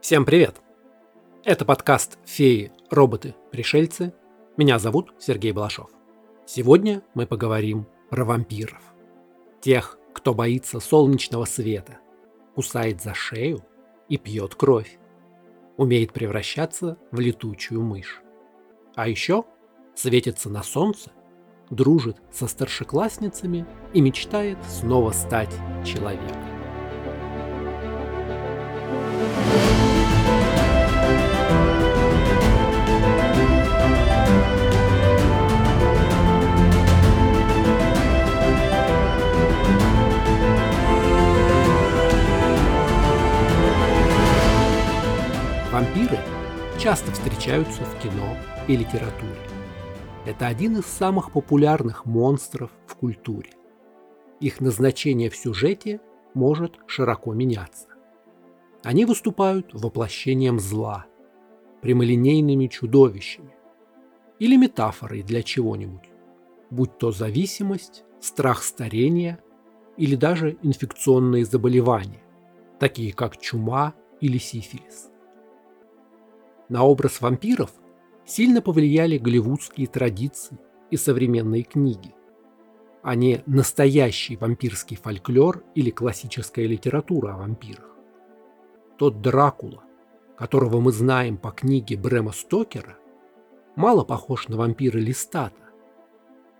Всем привет! Это подкаст «Феи, роботы, пришельцы». Меня зовут Сергей Балашов. Сегодня мы поговорим про вампиров. Тех, кто боится солнечного света, кусает за шею и пьет кровь, умеет превращаться в летучую мышь. А еще светится на солнце, дружит со старшеклассницами и мечтает снова стать человеком. Вампиры часто встречаются в кино и литературе. Это один из самых популярных монстров в культуре. Их назначение в сюжете может широко меняться. Они выступают воплощением зла, прямолинейными чудовищами или метафорой для чего-нибудь, будь то зависимость, страх старения или даже инфекционные заболевания, такие как чума или сифилис. На образ вампиров сильно повлияли голливудские традиции и современные книги, а не настоящий вампирский фольклор или классическая литература о вампирах. Тот Дракула, которого мы знаем по книге Брэма Стокера, мало похож на вампира Листата,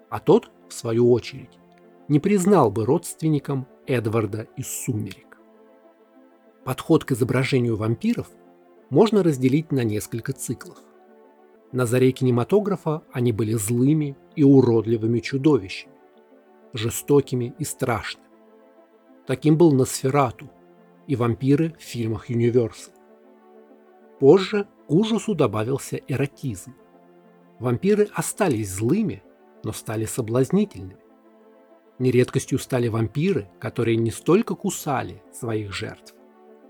а тот, в свою очередь, не признал бы родственником Эдварда из «Сумерек». Подход к изображению вампиров можно разделить на несколько циклов. На заре кинематографа они были злыми и уродливыми чудовищами, жестокими и страшными. Таким был Носферату и вампиры в фильмах Юниверсал. Позже к ужасу добавился эротизм. Вампиры остались злыми, но стали соблазнительными. Нередкостью стали вампиры, которые не столько кусали своих жертв,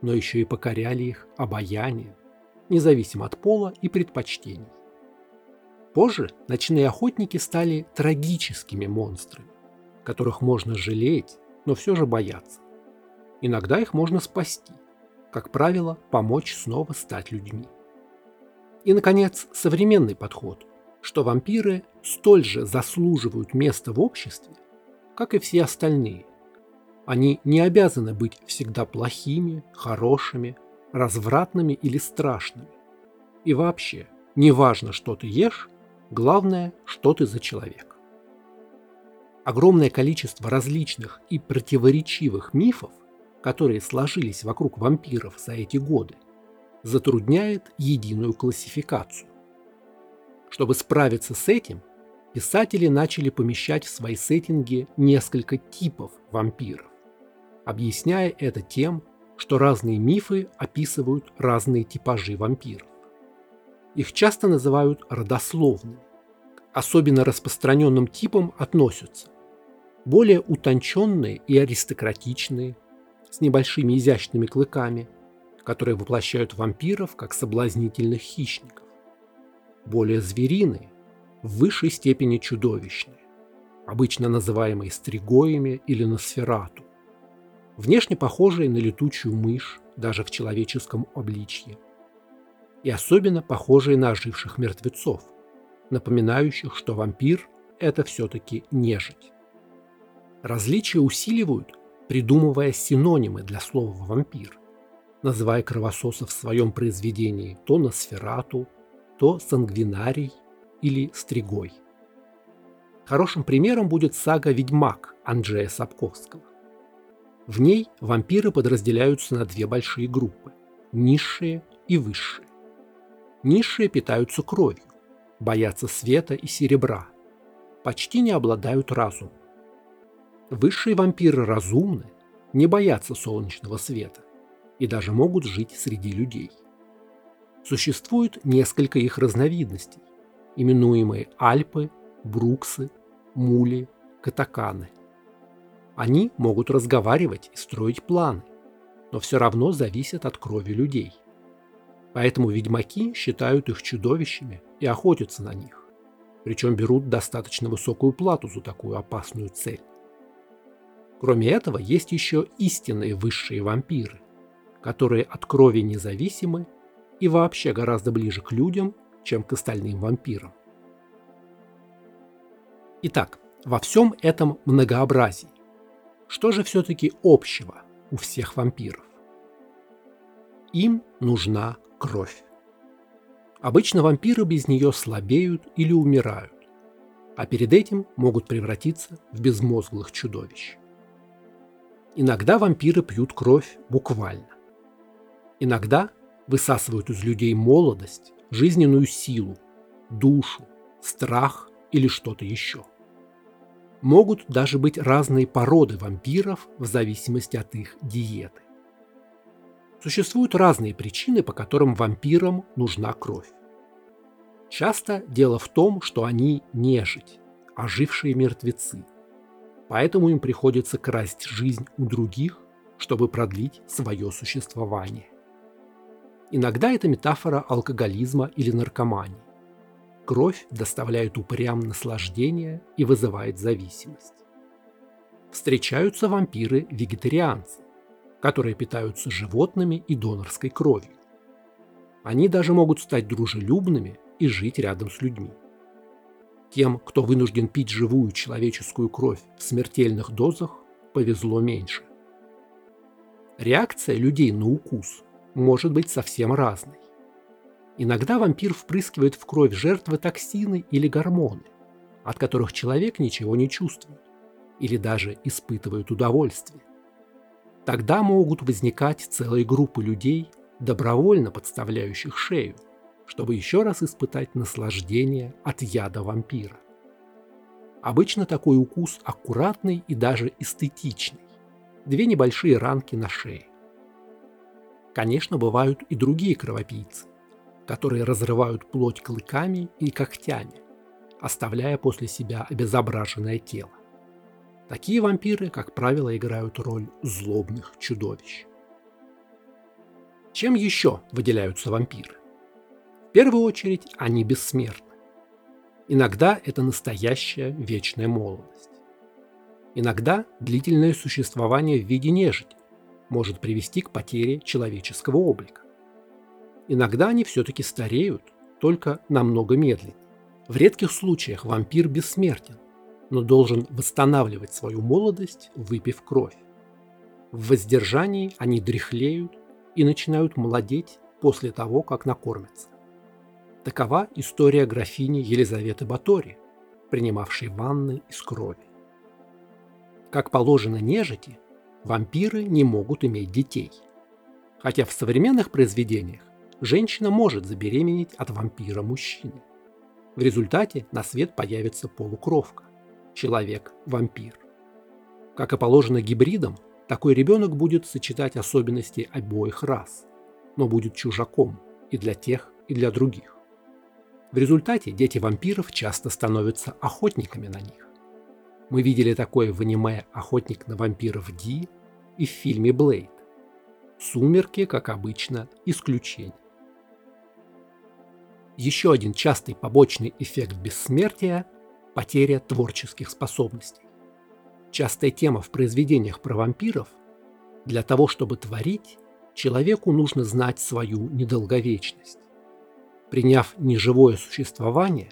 но еще и покоряли их обаянием, независимо от пола и предпочтений. Позже ночные охотники стали трагическими монстрами, которых можно жалеть, но все же бояться. Иногда их можно спасти, как правило, помочь снова стать людьми. И, наконец, современный подход, что вампиры столь же заслуживают места в обществе, как и все остальные. Они не обязаны быть всегда плохими, хорошими, развратными или страшными. И вообще, не важно, что ты ешь, главное, что ты за человек. Огромное количество различных и противоречивых мифов, которые сложились вокруг вампиров за эти годы, затрудняет единую классификацию. Чтобы справиться с этим, писатели начали помещать в свои сеттинги несколько типов вампиров, объясняя это тем, что разные мифы описывают разные типажи вампиров. Их часто называют родословными. К особенно распространенным типам относятся более утонченные и аристократичные, с небольшими изящными клыками, которые воплощают вампиров как соблазнительных хищников, более звериные, в высшей степени чудовищные, обычно называемые стригоями или носферату, внешне похожие на летучую мышь даже в человеческом обличье, и особенно похожие на оживших мертвецов, напоминающих, что вампир – это все-таки нежить. Различия усиливают, придумывая синонимы для слова «вампир», называя кровососов в своем произведении то носферату, то сангвинарий или стригой. Хорошим примером будет сага «Ведьмак» Анджея Сапковского. В ней вампиры подразделяются на две большие группы – низшие и высшие. Низшие питаются кровью, боятся света и серебра, почти не обладают разумом. Высшие вампиры разумны, не боятся солнечного света и даже могут жить среди людей. Существует несколько их разновидностей, именуемые альпы, бруксы, мули, катаканы. Они могут разговаривать и строить планы, но все равно зависят от крови людей. Поэтому ведьмаки считают их чудовищами и охотятся на них, причем берут достаточно высокую плату за такую опасную цель. Кроме этого, есть еще истинные высшие вампиры, которые от крови независимы и вообще гораздо ближе к людям, чем к остальным вампирам. Итак, во всем этом многообразии, что же все-таки общего у всех вампиров? Им нужна кровь. Обычно вампиры без нее слабеют или умирают, а перед этим могут превратиться в безмозглых чудовищ. Иногда вампиры пьют кровь буквально. Иногда высасывают из людей молодость, жизненную силу, душу, страх или что-то еще. Могут даже быть разные породы вампиров в зависимости от их диеты. Существуют разные причины, по которым вампирам нужна кровь. Часто дело в том, что они нежить, ожившие мертвецы, поэтому им приходится красть жизнь у других, чтобы продлить свое существование. Иногда это метафора алкоголизма или наркомании. Кровь доставляет упырям наслаждение и вызывает зависимость. Встречаются вампиры-вегетарианцы, которые питаются животными и донорской кровью. Они даже могут стать дружелюбными и жить рядом с людьми. Тем, кто вынужден пить живую человеческую кровь в смертельных дозах, повезло меньше. Реакция людей на укус может быть совсем разной. Иногда вампир впрыскивает в кровь жертвы токсины или гормоны, от которых человек ничего не чувствует или даже испытывает удовольствие. Тогда могут возникать целые группы людей, добровольно подставляющих шею, чтобы еще раз испытать наслаждение от яда вампира. Обычно такой укус аккуратный и даже эстетичный. Две небольшие ранки на шее. Конечно, бывают и другие кровопийцы, которые разрывают плоть клыками и когтями, оставляя после себя обезображенное тело. Такие вампиры, как правило, играют роль злобных чудовищ. Чем еще выделяются вампиры? В первую очередь, они бессмертны. Иногда это настоящая вечная молодость. Иногда длительное существование в виде нежити может привести к потере человеческого облика. Иногда они все-таки стареют, только намного медленнее. В редких случаях вампир бессмертен, но должен восстанавливать свою молодость, выпив кровь. В воздержании они дряхлеют и начинают молодеть после того, как накормятся. Такова история графини Елизаветы Батори, принимавшей ванны из крови. Как положено нежити, вампиры не могут иметь детей. Хотя в современных произведениях женщина может забеременеть от вампира мужчины. В результате на свет появится полукровка. Человек-вампир. Как и положено гибридам, такой ребенок будет сочетать особенности обоих рас, но будет чужаком и для тех, и для других. В результате дети вампиров часто становятся охотниками на них. Мы видели такое в аниме «Охотник на вампиров Ди» и в фильме «Блэйд». «Сумерки», как обычно, исключение. Еще один частый побочный эффект бессмертия – потеря творческих способностей. Частая тема в произведениях про вампиров – для того, чтобы творить, человеку нужно знать свою недолговечность. Приняв неживое существование,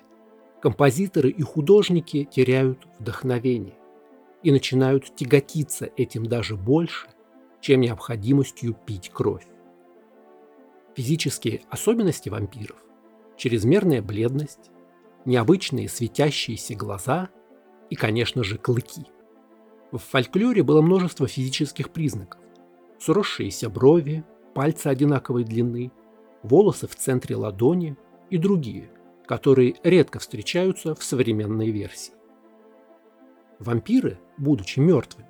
композиторы и художники теряют вдохновение и начинают тяготиться этим даже больше, чем необходимостью пить кровь. Физические особенности вампиров – чрезмерная бледность, необычные светящиеся глаза и, конечно же, клыки. В фольклоре было множество физических признаков. Сросшиеся брови, пальцы одинаковой длины, волосы в центре ладони и другие, которые редко встречаются в современной версии. Вампиры, будучи мертвыми,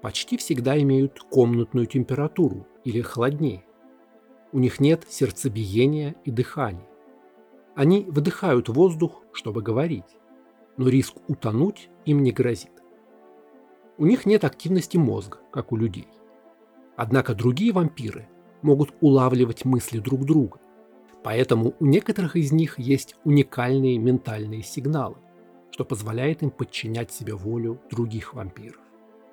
почти всегда имеют комнатную температуру или холоднее. У них нет сердцебиения и дыхания. Они выдыхают воздух, чтобы говорить, но риск утонуть им не грозит. У них нет активности мозга, как у людей. Однако другие вампиры могут улавливать мысли друг друга, поэтому у некоторых из них есть уникальные ментальные сигналы, что позволяет им подчинять себе волю других вампиров.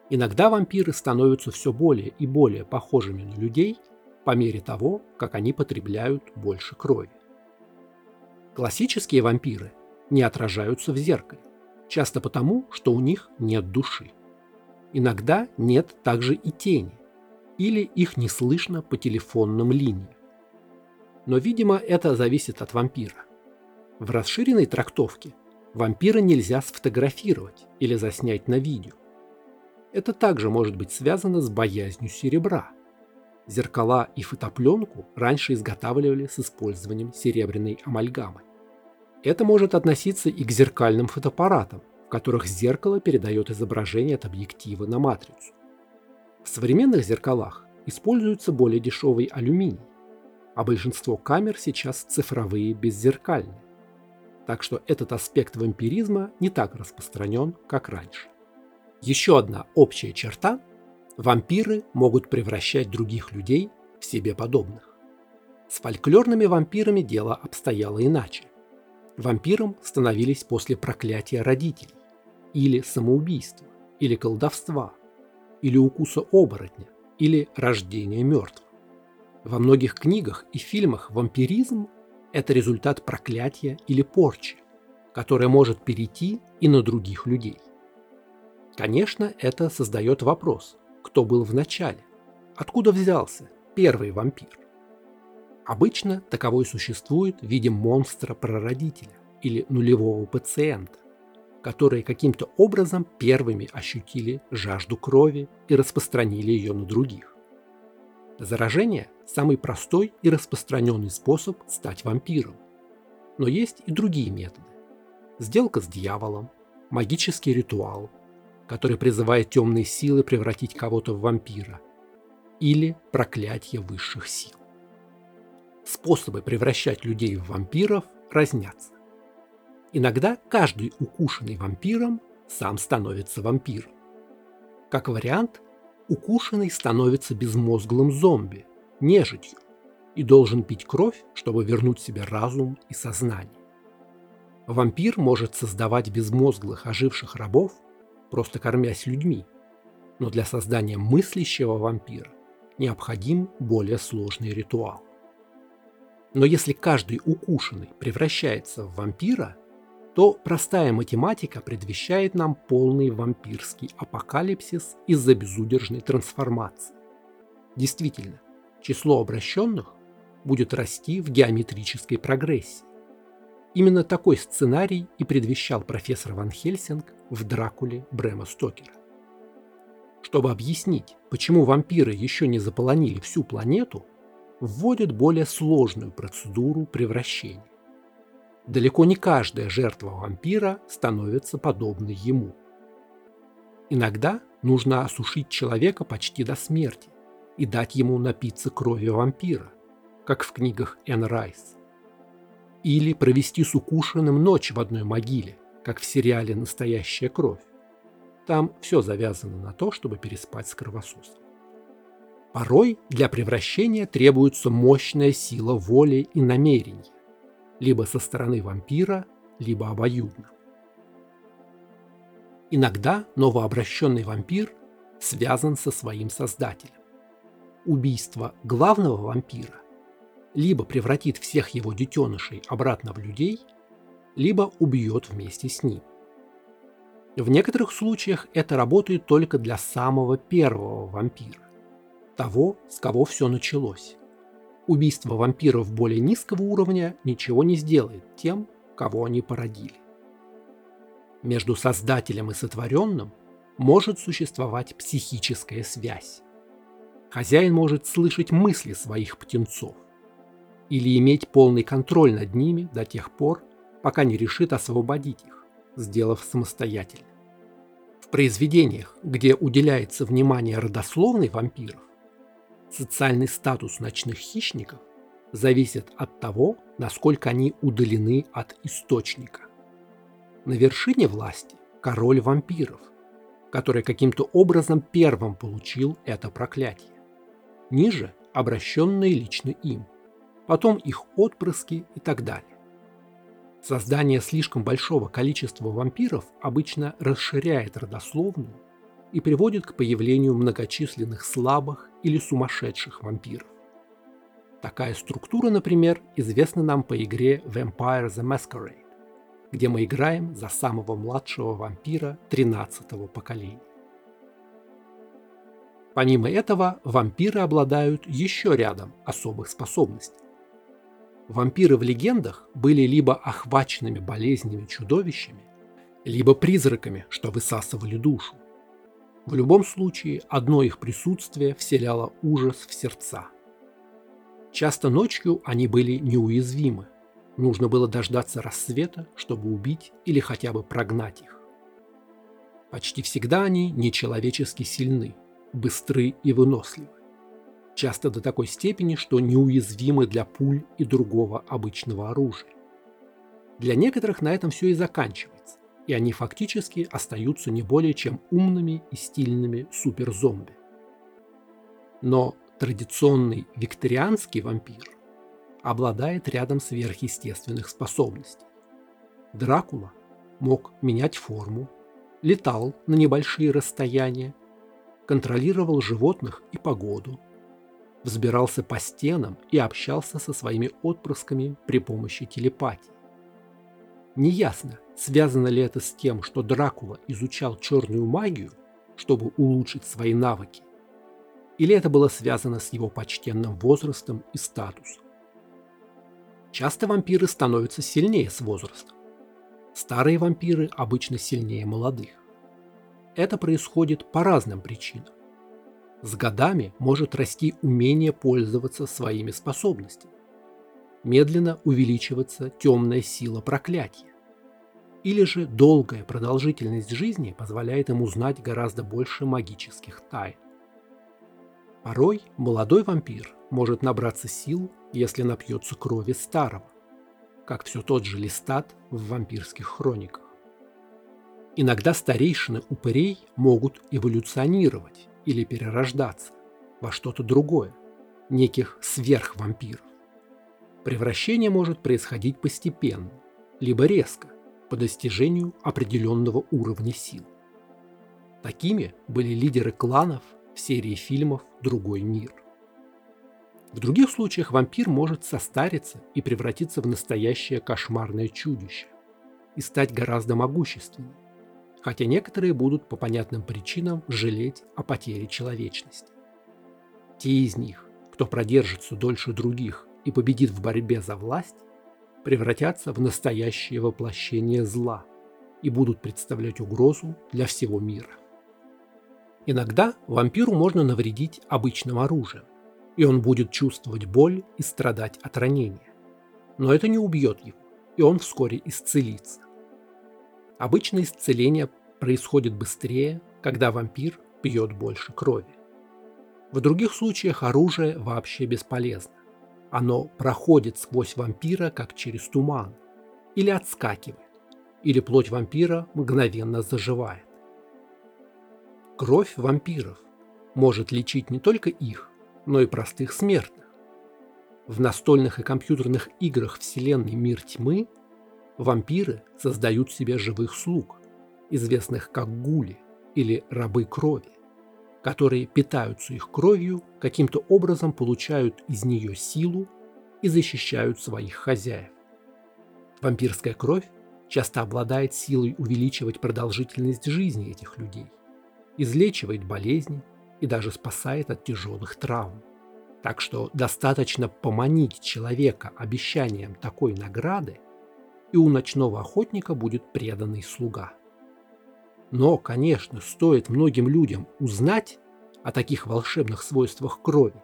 Иногда вампиры становятся все более и более похожими на людей, по мере того, как они потребляют больше крови. Классические вампиры не отражаются в зеркале, часто потому, что у них нет души. Иногда нет также и тени, или их не слышно по телефонным линиям. Но, видимо, это зависит от вампира. В расширенной трактовке вампира нельзя сфотографировать или заснять на видео. Это также может быть связано с боязнью серебра. Зеркала и фотопленку раньше изготавливали с использованием серебряной амальгамы. Это может относиться и к зеркальным фотоаппаратам, в которых зеркало передает изображение от объектива на матрицу. В современных зеркалах используется более дешевый алюминий, а большинство камер сейчас цифровые беззеркальные. Так что этот аспект вампиризма не так распространен, как раньше. Еще одна общая черта – вампиры могут превращать других людей в себе подобных. С фольклорными вампирами дело обстояло иначе. Вампиром становились после проклятия родителей, или самоубийства, или колдовства, или укуса оборотня, или рождения мертвых. Во многих книгах и фильмах вампиризм – это результат проклятия или порчи, которая может перейти и на других людей. Конечно, это создает вопрос, кто был в начале, откуда взялся первый вампир. Обычно таковой существует в виде монстра-прародителя или нулевого пациента, которые каким-то образом первыми ощутили жажду крови и распространили ее на других. Заражение – самый простой и распространенный способ стать вампиром. Но есть и другие методы. Сделка с дьяволом, магический ритуал, который призывает темные силы превратить кого-то в вампира, или проклятие высших сил. Способы превращать людей в вампиров разнятся. Иногда каждый укушенный вампиром сам становится вампиром. Как вариант, укушенный становится безмозглым зомби, нежитью, и должен пить кровь, чтобы вернуть себе разум и сознание. Вампир может создавать безмозглых оживших рабов, просто кормясь людьми, но для создания мыслящего вампира необходим более сложный ритуал. Но если каждый укушенный превращается в вампира, то простая математика предвещает нам полный вампирский апокалипсис из-за безудержной трансформации. Действительно, число обращенных будет расти в геометрической прогрессии. Именно такой сценарий и предвещал профессор Ван Хельсинг в «Дракуле» Брэма Стокера. Чтобы объяснить, почему вампиры еще не заполонили всю планету, вводят более сложную процедуру превращения. Далеко не каждая жертва вампира становится подобной ему. Иногда нужно осушить человека почти до смерти и дать ему напиться крови вампира, как в книгах Энн Райс. Или провести с укушенным ночь в одной могиле, как в сериале «Настоящая кровь». Там все завязано на то, чтобы переспать с кровососом. Порой для превращения требуется мощная сила воли и намерения, либо со стороны вампира, либо обоюдно. Иногда новообращенный вампир связан со своим создателем. Убийство главного вампира либо превратит всех его детенышей обратно в людей, либо убьет вместе с ним. В некоторых случаях это работает только для самого первого вампира, того, с кого все началось. Убийство вампиров более низкого уровня ничего не сделает тем, кого они породили. Между создателем и сотворенным может существовать психическая связь. Хозяин может слышать мысли своих птенцов или иметь полный контроль над ними до тех пор, пока не решит освободить их, сделав самостоятельно. В произведениях, где уделяется внимание родословной вампиров, социальный статус ночных хищников зависит от того, насколько они удалены от источника. На вершине власти король вампиров, который каким-то образом первым получил это проклятие. Ниже – обращенные лично им, потом их отпрыски и так далее. Создание слишком большого количества вампиров обычно расширяет родословную и приводит к появлению многочисленных слабых или сумасшедших вампиров, Такая структура, например, известна нам по игре Vampire the Masquerade, где мы играем за самого младшего вампира 13-го поколения. Помимо этого, вампиры обладают еще рядом особых способностей. Вампиры в легендах были либо охваченными болезнями-чудовищами, либо призраками, что высасывали душу. В любом случае, одно их присутствие вселяло ужас в сердца. Часто ночью они были неуязвимы. Нужно было дождаться рассвета, чтобы убить или хотя бы прогнать их. Почти всегда они нечеловечески сильны, быстры и выносливы. Часто до такой степени, что неуязвимы для пуль и другого обычного оружия. Для некоторых на этом все и заканчивается, и они фактически остаются не более чем умными и стильными суперзомби. Но традиционный викторианский вампир обладает рядом сверхъестественных способностей. Дракула мог менять форму, летал на небольшие расстояния, контролировал животных и погоду, взбирался по стенам и общался со своими отпрысками при помощи телепатии. Неясно, связано ли это с тем, что Дракула изучал черную магию, чтобы улучшить свои навыки, или это было связано с его почтенным возрастом и статусом. Часто вампиры становятся сильнее с возрастом. Старые вампиры обычно сильнее молодых. Это происходит по разным причинам. С годами может расти умение пользоваться своими способностями. Медленно увеличивается темная сила проклятия. Или же долгая продолжительность жизни позволяет им узнать гораздо больше магических тайн. Порой молодой вампир может набраться сил, если напьется крови старого, как все тот же Листат в вампирских хрониках. Иногда старейшины упырей могут эволюционировать или перерождаться во что-то другое, неких сверхвампиров. Превращение может происходить постепенно, либо резко, по достижению определенного уровня сил. Такими были лидеры кланов в серии фильмов «Другой мир». В других случаях вампир может состариться и превратиться в настоящее кошмарное чудище и стать гораздо могущественнее, хотя некоторые будут по понятным причинам жалеть о потере человечности. Те из них, кто продержится дольше других и победит в борьбе за власть, превратятся в настоящее воплощение зла и будут представлять угрозу для всего мира. Иногда вампиру можно навредить обычным оружием, и он будет чувствовать боль и страдать от ранения. Но это не убьет его, и он вскоре исцелится. Обычно исцеление происходит быстрее, когда вампир пьет больше крови. В других случаях оружие вообще бесполезно. Оно проходит сквозь вампира, как через туман, или отскакивает, или плоть вампира мгновенно заживает. Кровь вампиров может лечить не только их, но и простых смертных. В настольных и компьютерных играх вселенной «Мир тьмы» вампиры создают себе живых слуг, известных как гули или рабы крови, которые питаются их кровью, каким-то образом получают из нее силу и защищают своих хозяев. Вампирская кровь часто обладает силой увеличивать продолжительность жизни этих людей, излечивает болезни и даже спасает от тяжелых травм. Так что достаточно поманить человека обещанием такой награды, и у ночного охотника будет преданный слуга. Но, конечно, стоит многим людям узнать о таких волшебных свойствах крови,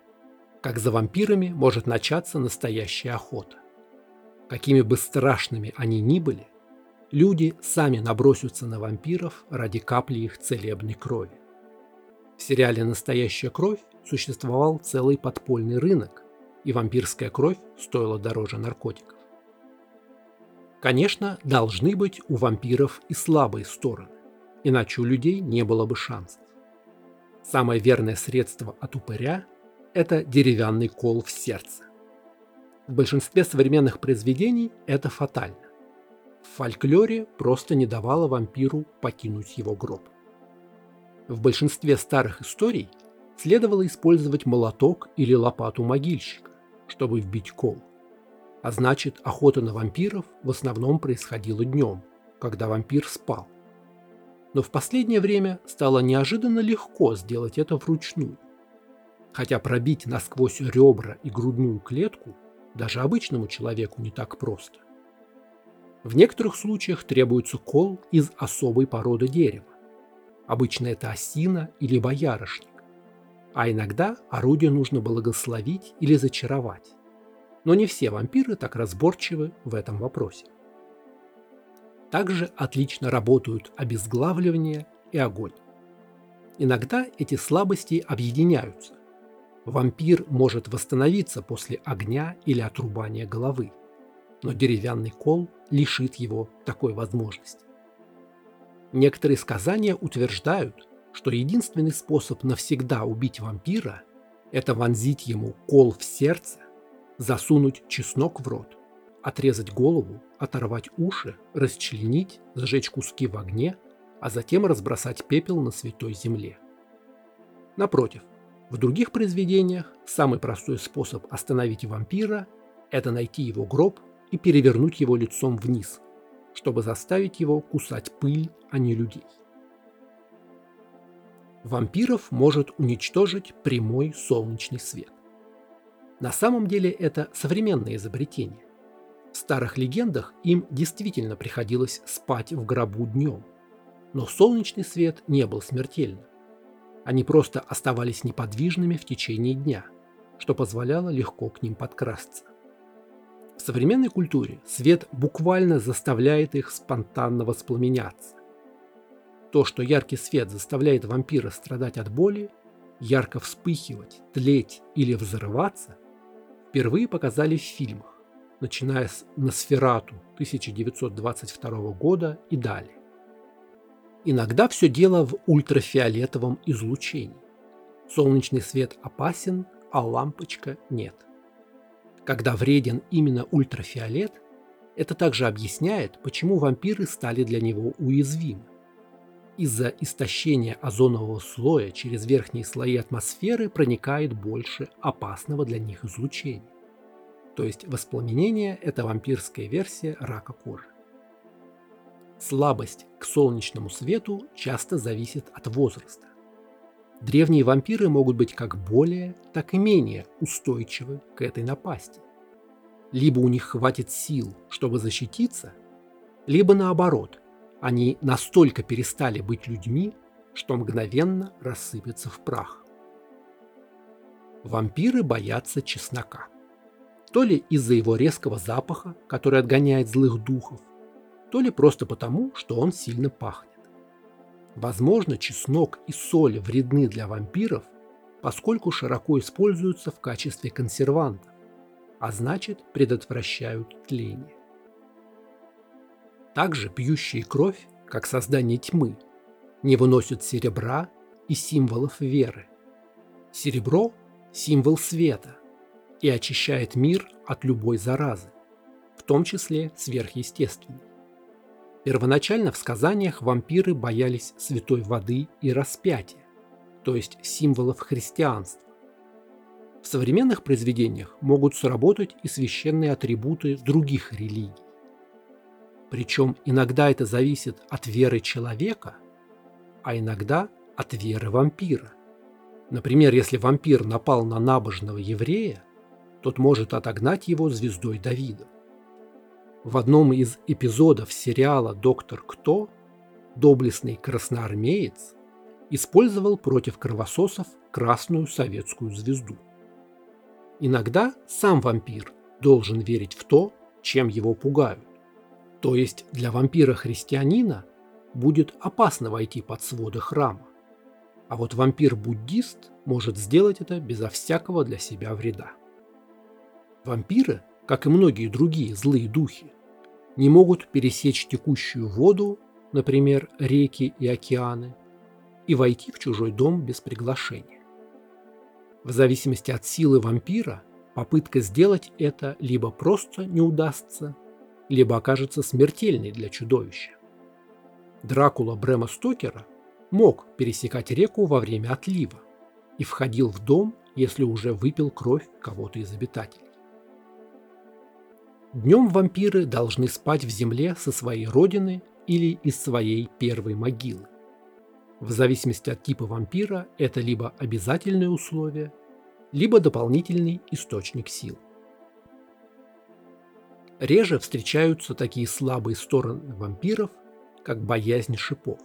как за вампирами может начаться настоящая охота. Какими бы страшными они ни были, люди сами набросятся на вампиров ради капли их целебной крови. В сериале «Настоящая кровь» существовал целый подпольный рынок, и вампирская кровь стоила дороже наркотиков. Конечно, должны быть у вампиров и слабые стороны, иначе у людей не было бы шансов. Самое верное средство от упыря – это деревянный кол в сердце. В большинстве современных произведений это фатально. В фольклоре просто не давало вампиру покинуть его гроб. В большинстве старых историй следовало использовать молоток или лопату могильщика, чтобы вбить кол. А значит, охота на вампиров в основном происходила днем, когда вампир спал. Но в последнее время стало неожиданно легко сделать это вручную. Хотя пробить насквозь ребра и грудную клетку даже обычному человеку не так просто. В некоторых случаях требуется кол из особой породы дерева. Обычно это осина или боярышник. А иногда орудие нужно благословить или зачаровать. Но не все вампиры так разборчивы в этом вопросе. Также отлично работают обезглавливание и огонь. Иногда эти слабости объединяются. Вампир может восстановиться после огня или отрубания головы, но деревянный кол лишит его такой возможности. Некоторые сказания утверждают, что единственный способ навсегда убить вампира – это вонзить ему кол в сердце, засунуть чеснок в рот, отрезать голову, оторвать уши, расчленить, сжечь куски в огне, а затем разбросать пепел на святой земле. Напротив, в других произведениях самый простой способ остановить вампира – это найти его гроб и перевернуть его лицом вниз, чтобы заставить его кусать пыль, а не людей. Вампиров может уничтожить прямой солнечный свет. На самом деле это современное изобретение. В старых легендах им действительно приходилось спать в гробу днем, но солнечный свет не был смертельным. Они просто оставались неподвижными в течение дня, что позволяло легко к ним подкрасться. В современной культуре свет буквально заставляет их спонтанно воспламеняться. То, что яркий свет заставляет вампира страдать от боли, ярко вспыхивать, тлеть или взрываться, впервые показали в фильмах, начиная с «Носферату» 1922 года и далее. Иногда все дело в ультрафиолетовом излучении. Солнечный свет опасен, а лампочка нет. Когда вреден именно ультрафиолет, это также объясняет, почему вампиры стали для него уязвимы. Из-за истощения озонового слоя через верхние слои атмосферы проникает больше опасного для них излучения. То есть воспламенение – это вампирская версия рака кожи. Слабость к солнечному свету часто зависит от возраста. Древние вампиры могут быть как более, так и менее устойчивы к этой напасти. Либо у них хватит сил, чтобы защититься, либо наоборот, они настолько перестали быть людьми, что мгновенно рассыпятся в прах. Вампиры боятся чеснока. То ли из-за его резкого запаха, который отгоняет злых духов, то ли просто потому, что он сильно пахнет. Возможно, чеснок и соль вредны для вампиров, поскольку широко используются в качестве консерванта, а значит, предотвращают тление. Также пьющие кровь, как создание тьмы, не выносят серебра и символов веры. Серебро – символ света и очищает мир от любой заразы, в том числе сверхъестественной. Первоначально в сказаниях вампиры боялись святой воды и распятия, то есть символов христианства. В современных произведениях могут сработать и священные атрибуты других религий. Причем иногда это зависит от веры человека, а иногда от веры вампира. Например, если вампир напал на набожного еврея, тот может отогнать его звездой Давида. В одном из эпизодов сериала «Доктор Кто» доблестный красноармеец использовал против кровососов красную советскую звезду. Иногда сам вампир должен верить в то, чем его пугают. То есть для вампира-христианина будет опасно войти под своды храма, а вот вампир-буддист может сделать это безо всякого для себя вреда. Вампиры, как и многие другие злые духи, не могут пересечь текущую воду, например, реки и океаны, и войти в чужой дом без приглашения. В зависимости от силы вампира, попытка сделать это либо просто не удастся, либо окажется смертельной для чудовища. Дракула Брэма Стокера мог пересекать реку во время отлива и входил в дом, если уже выпил кровь кого-то из обитателей. Днем вампиры должны спать в земле со своей родины или из своей первой могилы. В зависимости от типа вампира это либо обязательное условие, либо дополнительный источник сил. Реже встречаются такие слабые стороны вампиров, как боязнь шипов.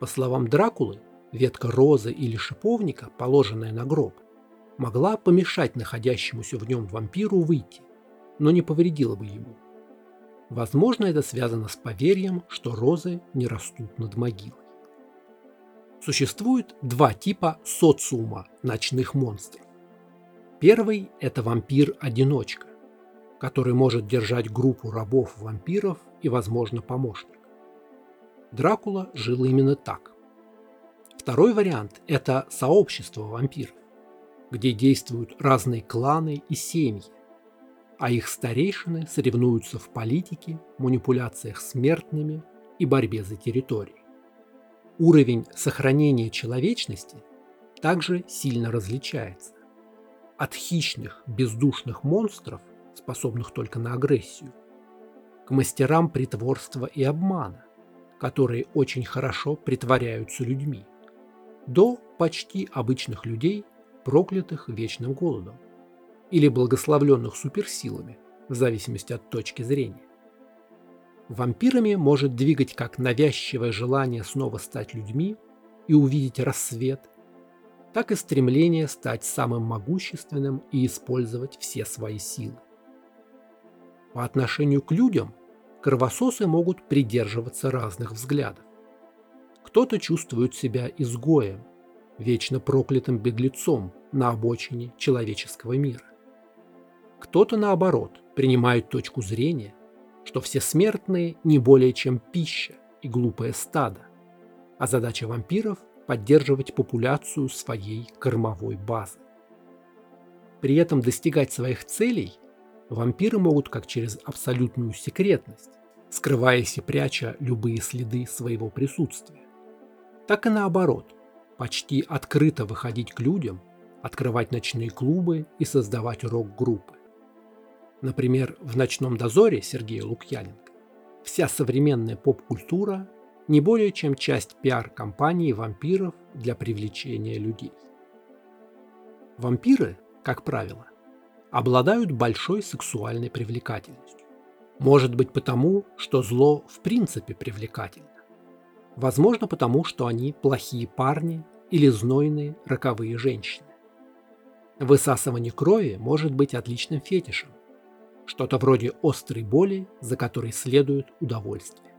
По словам Дракулы, ветка розы или шиповника, положенная на гроб, могла помешать находящемуся в нем вампиру выйти, но не повредила бы ему. Возможно, это связано с поверьем, что розы не растут над могилой. Существует два типа социума ночных монстров. Первый – это вампир-одиночка, который может держать группу рабов-вампиров и, возможно, помощник. Дракула жил именно так. Второй вариант – это сообщество вампиров, где действуют разные кланы и семьи, а их старейшины соревнуются в политике, манипуляциях смертными и борьбе за территории. Уровень сохранения человечности также сильно различается. От хищных, бездушных монстров, способных только на агрессию, к мастерам притворства и обмана, которые очень хорошо притворяются людьми, до почти обычных людей, проклятых вечным голодом, или благословленных суперсилами, в зависимости от точки зрения. Вампирами может двигать как навязчивое желание снова стать людьми и увидеть рассвет, так и стремление стать самым могущественным и использовать все свои силы. По отношению к людям кровососы могут придерживаться разных взглядов. Кто-то чувствует себя изгоем, вечно проклятым беглецом на обочине человеческого мира. Кто-то, наоборот, принимает точку зрения, что все смертные не более чем пища и глупое стадо, а задача вампиров – поддерживать популяцию своей кормовой базы. При этом достигать своих целей вампиры могут как через абсолютную секретность, скрываясь и пряча любые следы своего присутствия, так и наоборот, почти открыто выходить к людям, открывать ночные клубы и создавать рок-группы. Например, в «Ночном дозоре» Сергея Лукьяненко вся современная поп-культура не более чем часть пиар-компании вампиров для привлечения людей. Вампиры, как правило, обладают большой сексуальной привлекательностью. Может быть потому, что зло в принципе привлекательно. Возможно потому, что они плохие парни или знойные роковые женщины. Высасывание крови может быть отличным фетишем, что-то вроде острой боли, за которой следует удовольствие.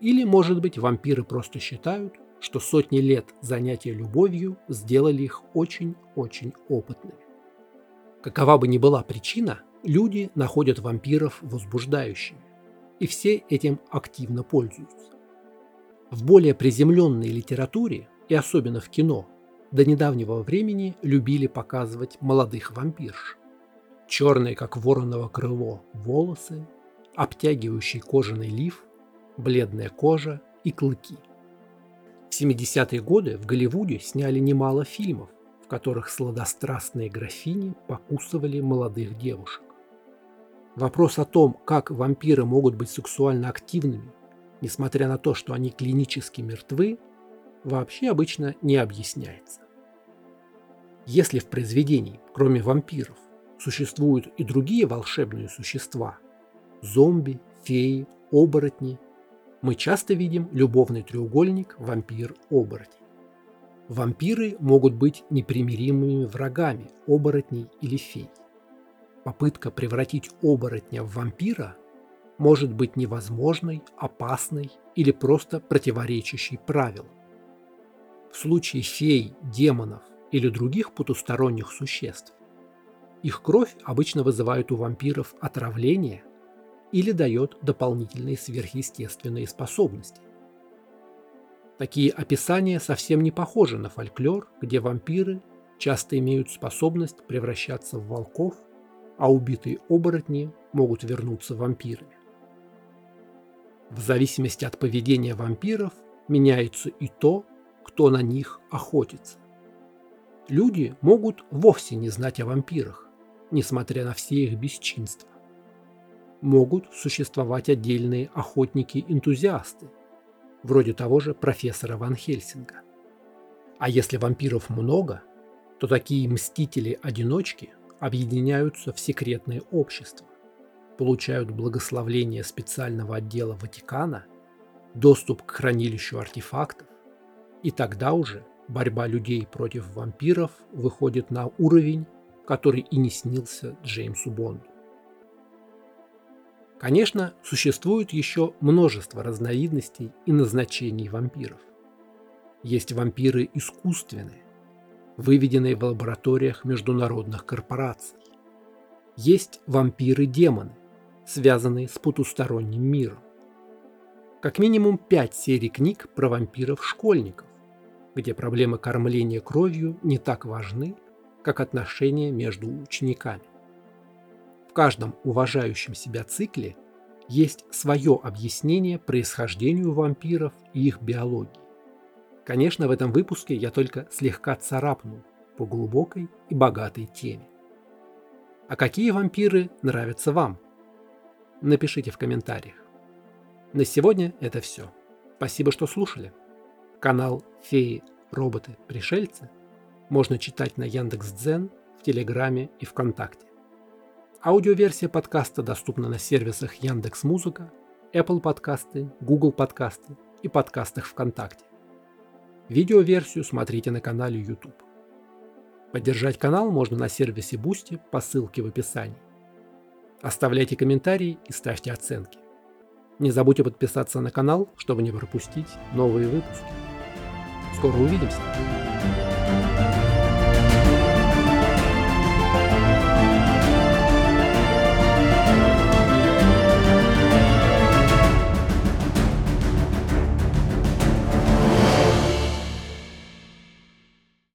Или, может быть, вампиры просто считают, что сотни лет занятия любовью сделали их очень-очень опытными. Какова бы ни была причина, люди находят вампиров возбуждающими, и все этим активно пользуются. В более приземленной литературе, и особенно в кино, до недавнего времени любили показывать молодых вампирш. Черные, как вороново крыло, волосы, обтягивающий кожаный лиф, бледная кожа и клыки. В 70-е годы в Голливуде сняли немало фильмов, в которых сладострастные графини покусывали молодых девушек. Вопрос о том, как вампиры могут быть сексуально активными, несмотря на то, что они клинически мертвы, вообще обычно не объясняется. Если в произведении, кроме вампиров, существуют и другие волшебные существа – зомби, феи, оборотни. Мы часто видим любовный треугольник вампир-оборотень. Вампиры могут быть непримиримыми врагами оборотней или фей. Попытка превратить оборотня в вампира может быть невозможной, опасной или просто противоречащей правилам. В случае фей, демонов или других потусторонних существ их кровь обычно вызывает у вампиров отравление или дает дополнительные сверхъестественные способности. Такие описания совсем не похожи на фольклор, где вампиры часто имеют способность превращаться в волков, а убитые оборотни могут вернуться вампирами. В зависимости от поведения вампиров меняется и то, кто на них охотится. Люди могут вовсе не знать о вампирах, несмотря на все их бесчинства, могут существовать отдельные охотники-энтузиасты, вроде того же профессора Ван Хельсинга. А если вампиров много, то такие мстители-одиночки объединяются в секретные общества, получают благословление специального отдела Ватикана, доступ к хранилищу артефактов, и тогда уже борьба людей против вампиров выходит на уровень, который и не снился Джеймсу Бонду. Конечно, существует еще множество разновидностей и назначений вампиров. Есть вампиры искусственные, выведенные в лабораториях международных корпораций. Есть вампиры-демоны, связанные с потусторонним миром. Как минимум 5 серий книг про вампиров-школьников, где проблемы кормления кровью не так важны, как отношения между учениками. В каждом уважающем себя цикле есть свое объяснение происхождению вампиров и их биологии. Конечно, в этом выпуске я только слегка царапнул по глубокой и богатой теме. А какие вампиры нравятся вам? Напишите в комментариях. На сегодня это все. Спасибо, что слушали. Канал «Феи, роботы, пришельцы» можно читать на Яндекс.Дзен, в Телеграме и ВКонтакте. Аудиоверсия подкаста доступна на сервисах Яндекс Музыка, Apple Подкасты, Google Подкасты и подкастах ВКонтакте. Видеоверсию смотрите на канале YouTube. Поддержать канал можно на сервисе Бусти по ссылке в описании. Оставляйте комментарии и ставьте оценки. Не забудьте подписаться на канал, чтобы не пропустить новые выпуски. Скоро увидимся!